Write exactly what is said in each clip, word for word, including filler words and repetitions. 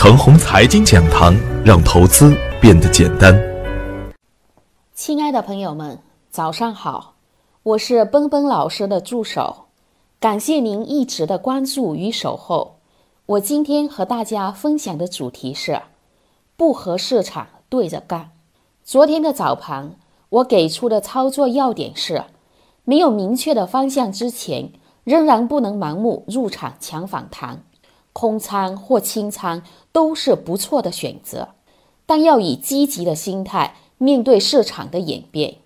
程红财经讲堂，让投资变得简单。亲爱的朋友们，早上好，我是奔奔老师的助手，感谢您一直的关注与守候。我今天和大家分享的主题是不和市场对着干。昨天的早盘，我给出的操作要点是，没有明确的方向之前，仍然不能盲目入场抢反弹。空仓或清仓都是不错的选择，但要以积极的心态面对市场的演变。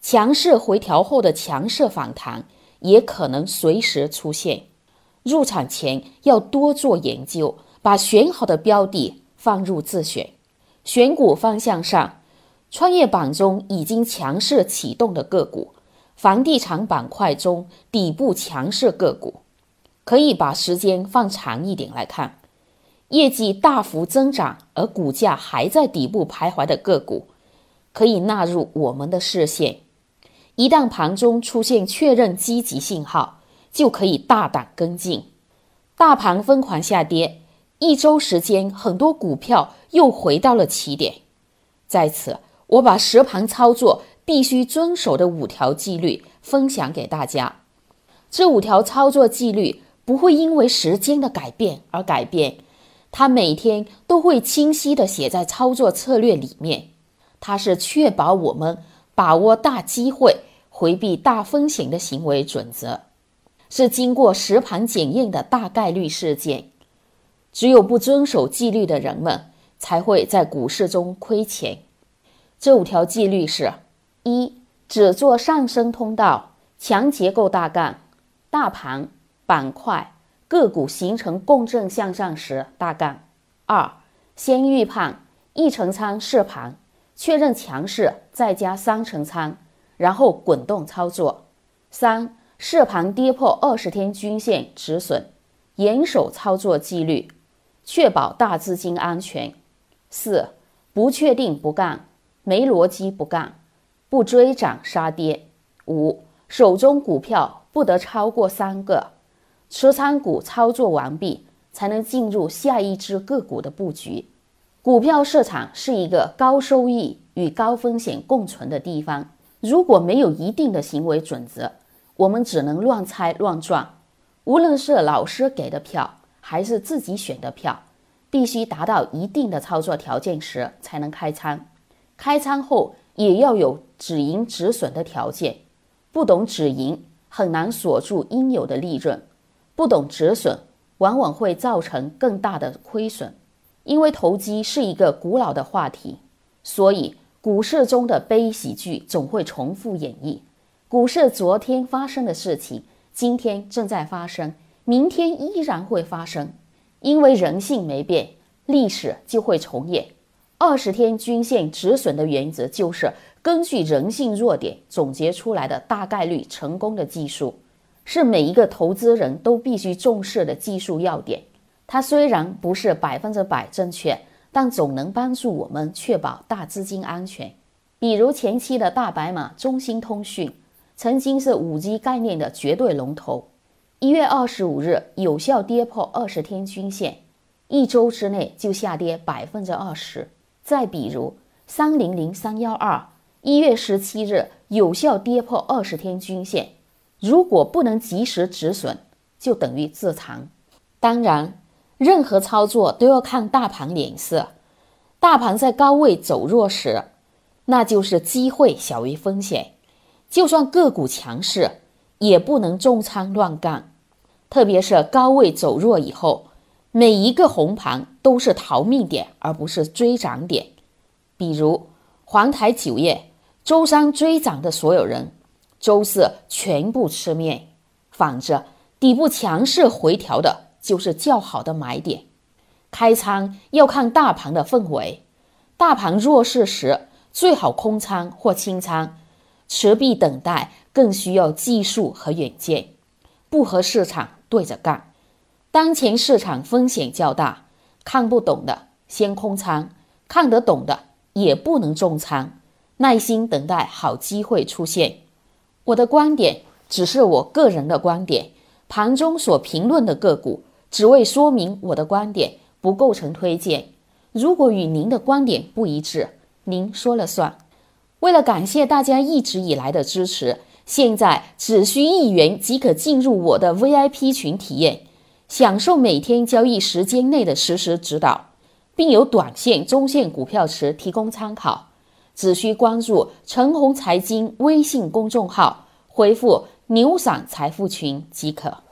强势回调后的强势反弹也可能随时出现。入场前要多做研究，把选好的标的放入自选。选股方向上，创业板中已经强势启动的个股，房地产板块中底部强势个股，可以把时间放长一点来看。业绩大幅增长而股价还在底部徘徊的个股，可以纳入我们的视线。一旦盘中出现确认积极信号，就可以大胆跟进。大盘疯狂下跌，一周时间很多股票又回到了起点。在此，我把实盘操作必须遵守的五条纪律分享给大家。这五条操作纪律不会因为时间的改变而改变，它每天都会清晰地写在操作策略里面。它是确保我们把握大机会、回避大风险的行为准则，是经过实盘检验的大概率事件。只有不遵守纪律的人们才会在股市中亏钱。这五条纪律是：一、只做上升通道、强结构大干、大盘、板块、个股形成共振向上时大干。二、先预判，一成仓试盘，确认强势再加三成仓，然后滚动操作。三、试盘跌破二十天均线止损，严守操作纪律，确保大资金安全。四、不确定不干，没逻辑不干，不追涨杀跌。五、手中股票不得超过三个，持仓股操作完毕，才能进入下一只个股的布局。股票市场是一个高收益与高风险共存的地方，如果没有一定的行为准则，我们只能乱猜乱撞。无论是老师给的票，还是自己选的票，必须达到一定的操作条件时才能开仓。开仓后也要有止盈止损的条件，不懂止盈很难锁住应有的利润，不懂止损往往会造成更大的亏损。因为投机是一个古老的话题，所以股市中的悲喜剧总会重复演绎。股市昨天发生的事情，今天正在发生，明天依然会发生。因为人性没变，历史就会重演。二十天均线止损的原则就是根据人性弱点总结出来的大概率成功的技术，是每一个投资人都必须重视的技术要点。它虽然不是百分之百正确，但总能帮助我们确保大资金安全。比如前期的大白马中兴通讯，曾经是 五 G 概念的绝对龙头，一月二十五日有效跌破二十天均线，一周之内就下跌 百分之二十。再比如三零零三一二 一月十七日有效跌破二十天均线，如果不能及时止损，就等于自残。当然，任何操作都要看大盘脸色。大盘在高位走弱时，那就是机会小于风险，就算个股强势也不能重仓乱干。特别是高位走弱以后，每一个红盘都是逃命点，而不是追涨点。比如黄台酒业，周三追涨的所有人，周四全部吃面。反之，底部强势回调的就是较好的买点。开仓要看大盘的氛围，大盘弱势时最好空仓或清仓，持币等待更需要技术和远见，不和市场对着干。当前市场风险较大，看不懂的先空仓，看得懂的也不能重仓，耐心等待好机会出现。我的观点只是我个人的观点，盘中所评论的个股只为说明我的观点，不构成推荐。如果与您的观点不一致，您说了算。为了感谢大家一直以来的支持，现在只需一元即可进入我的 V I P 群体验，享受每天交易时间内的实时指导，并有短线、中线股票池提供参考。只需关注陈红财经微信公众号，回复牛散财富群即可。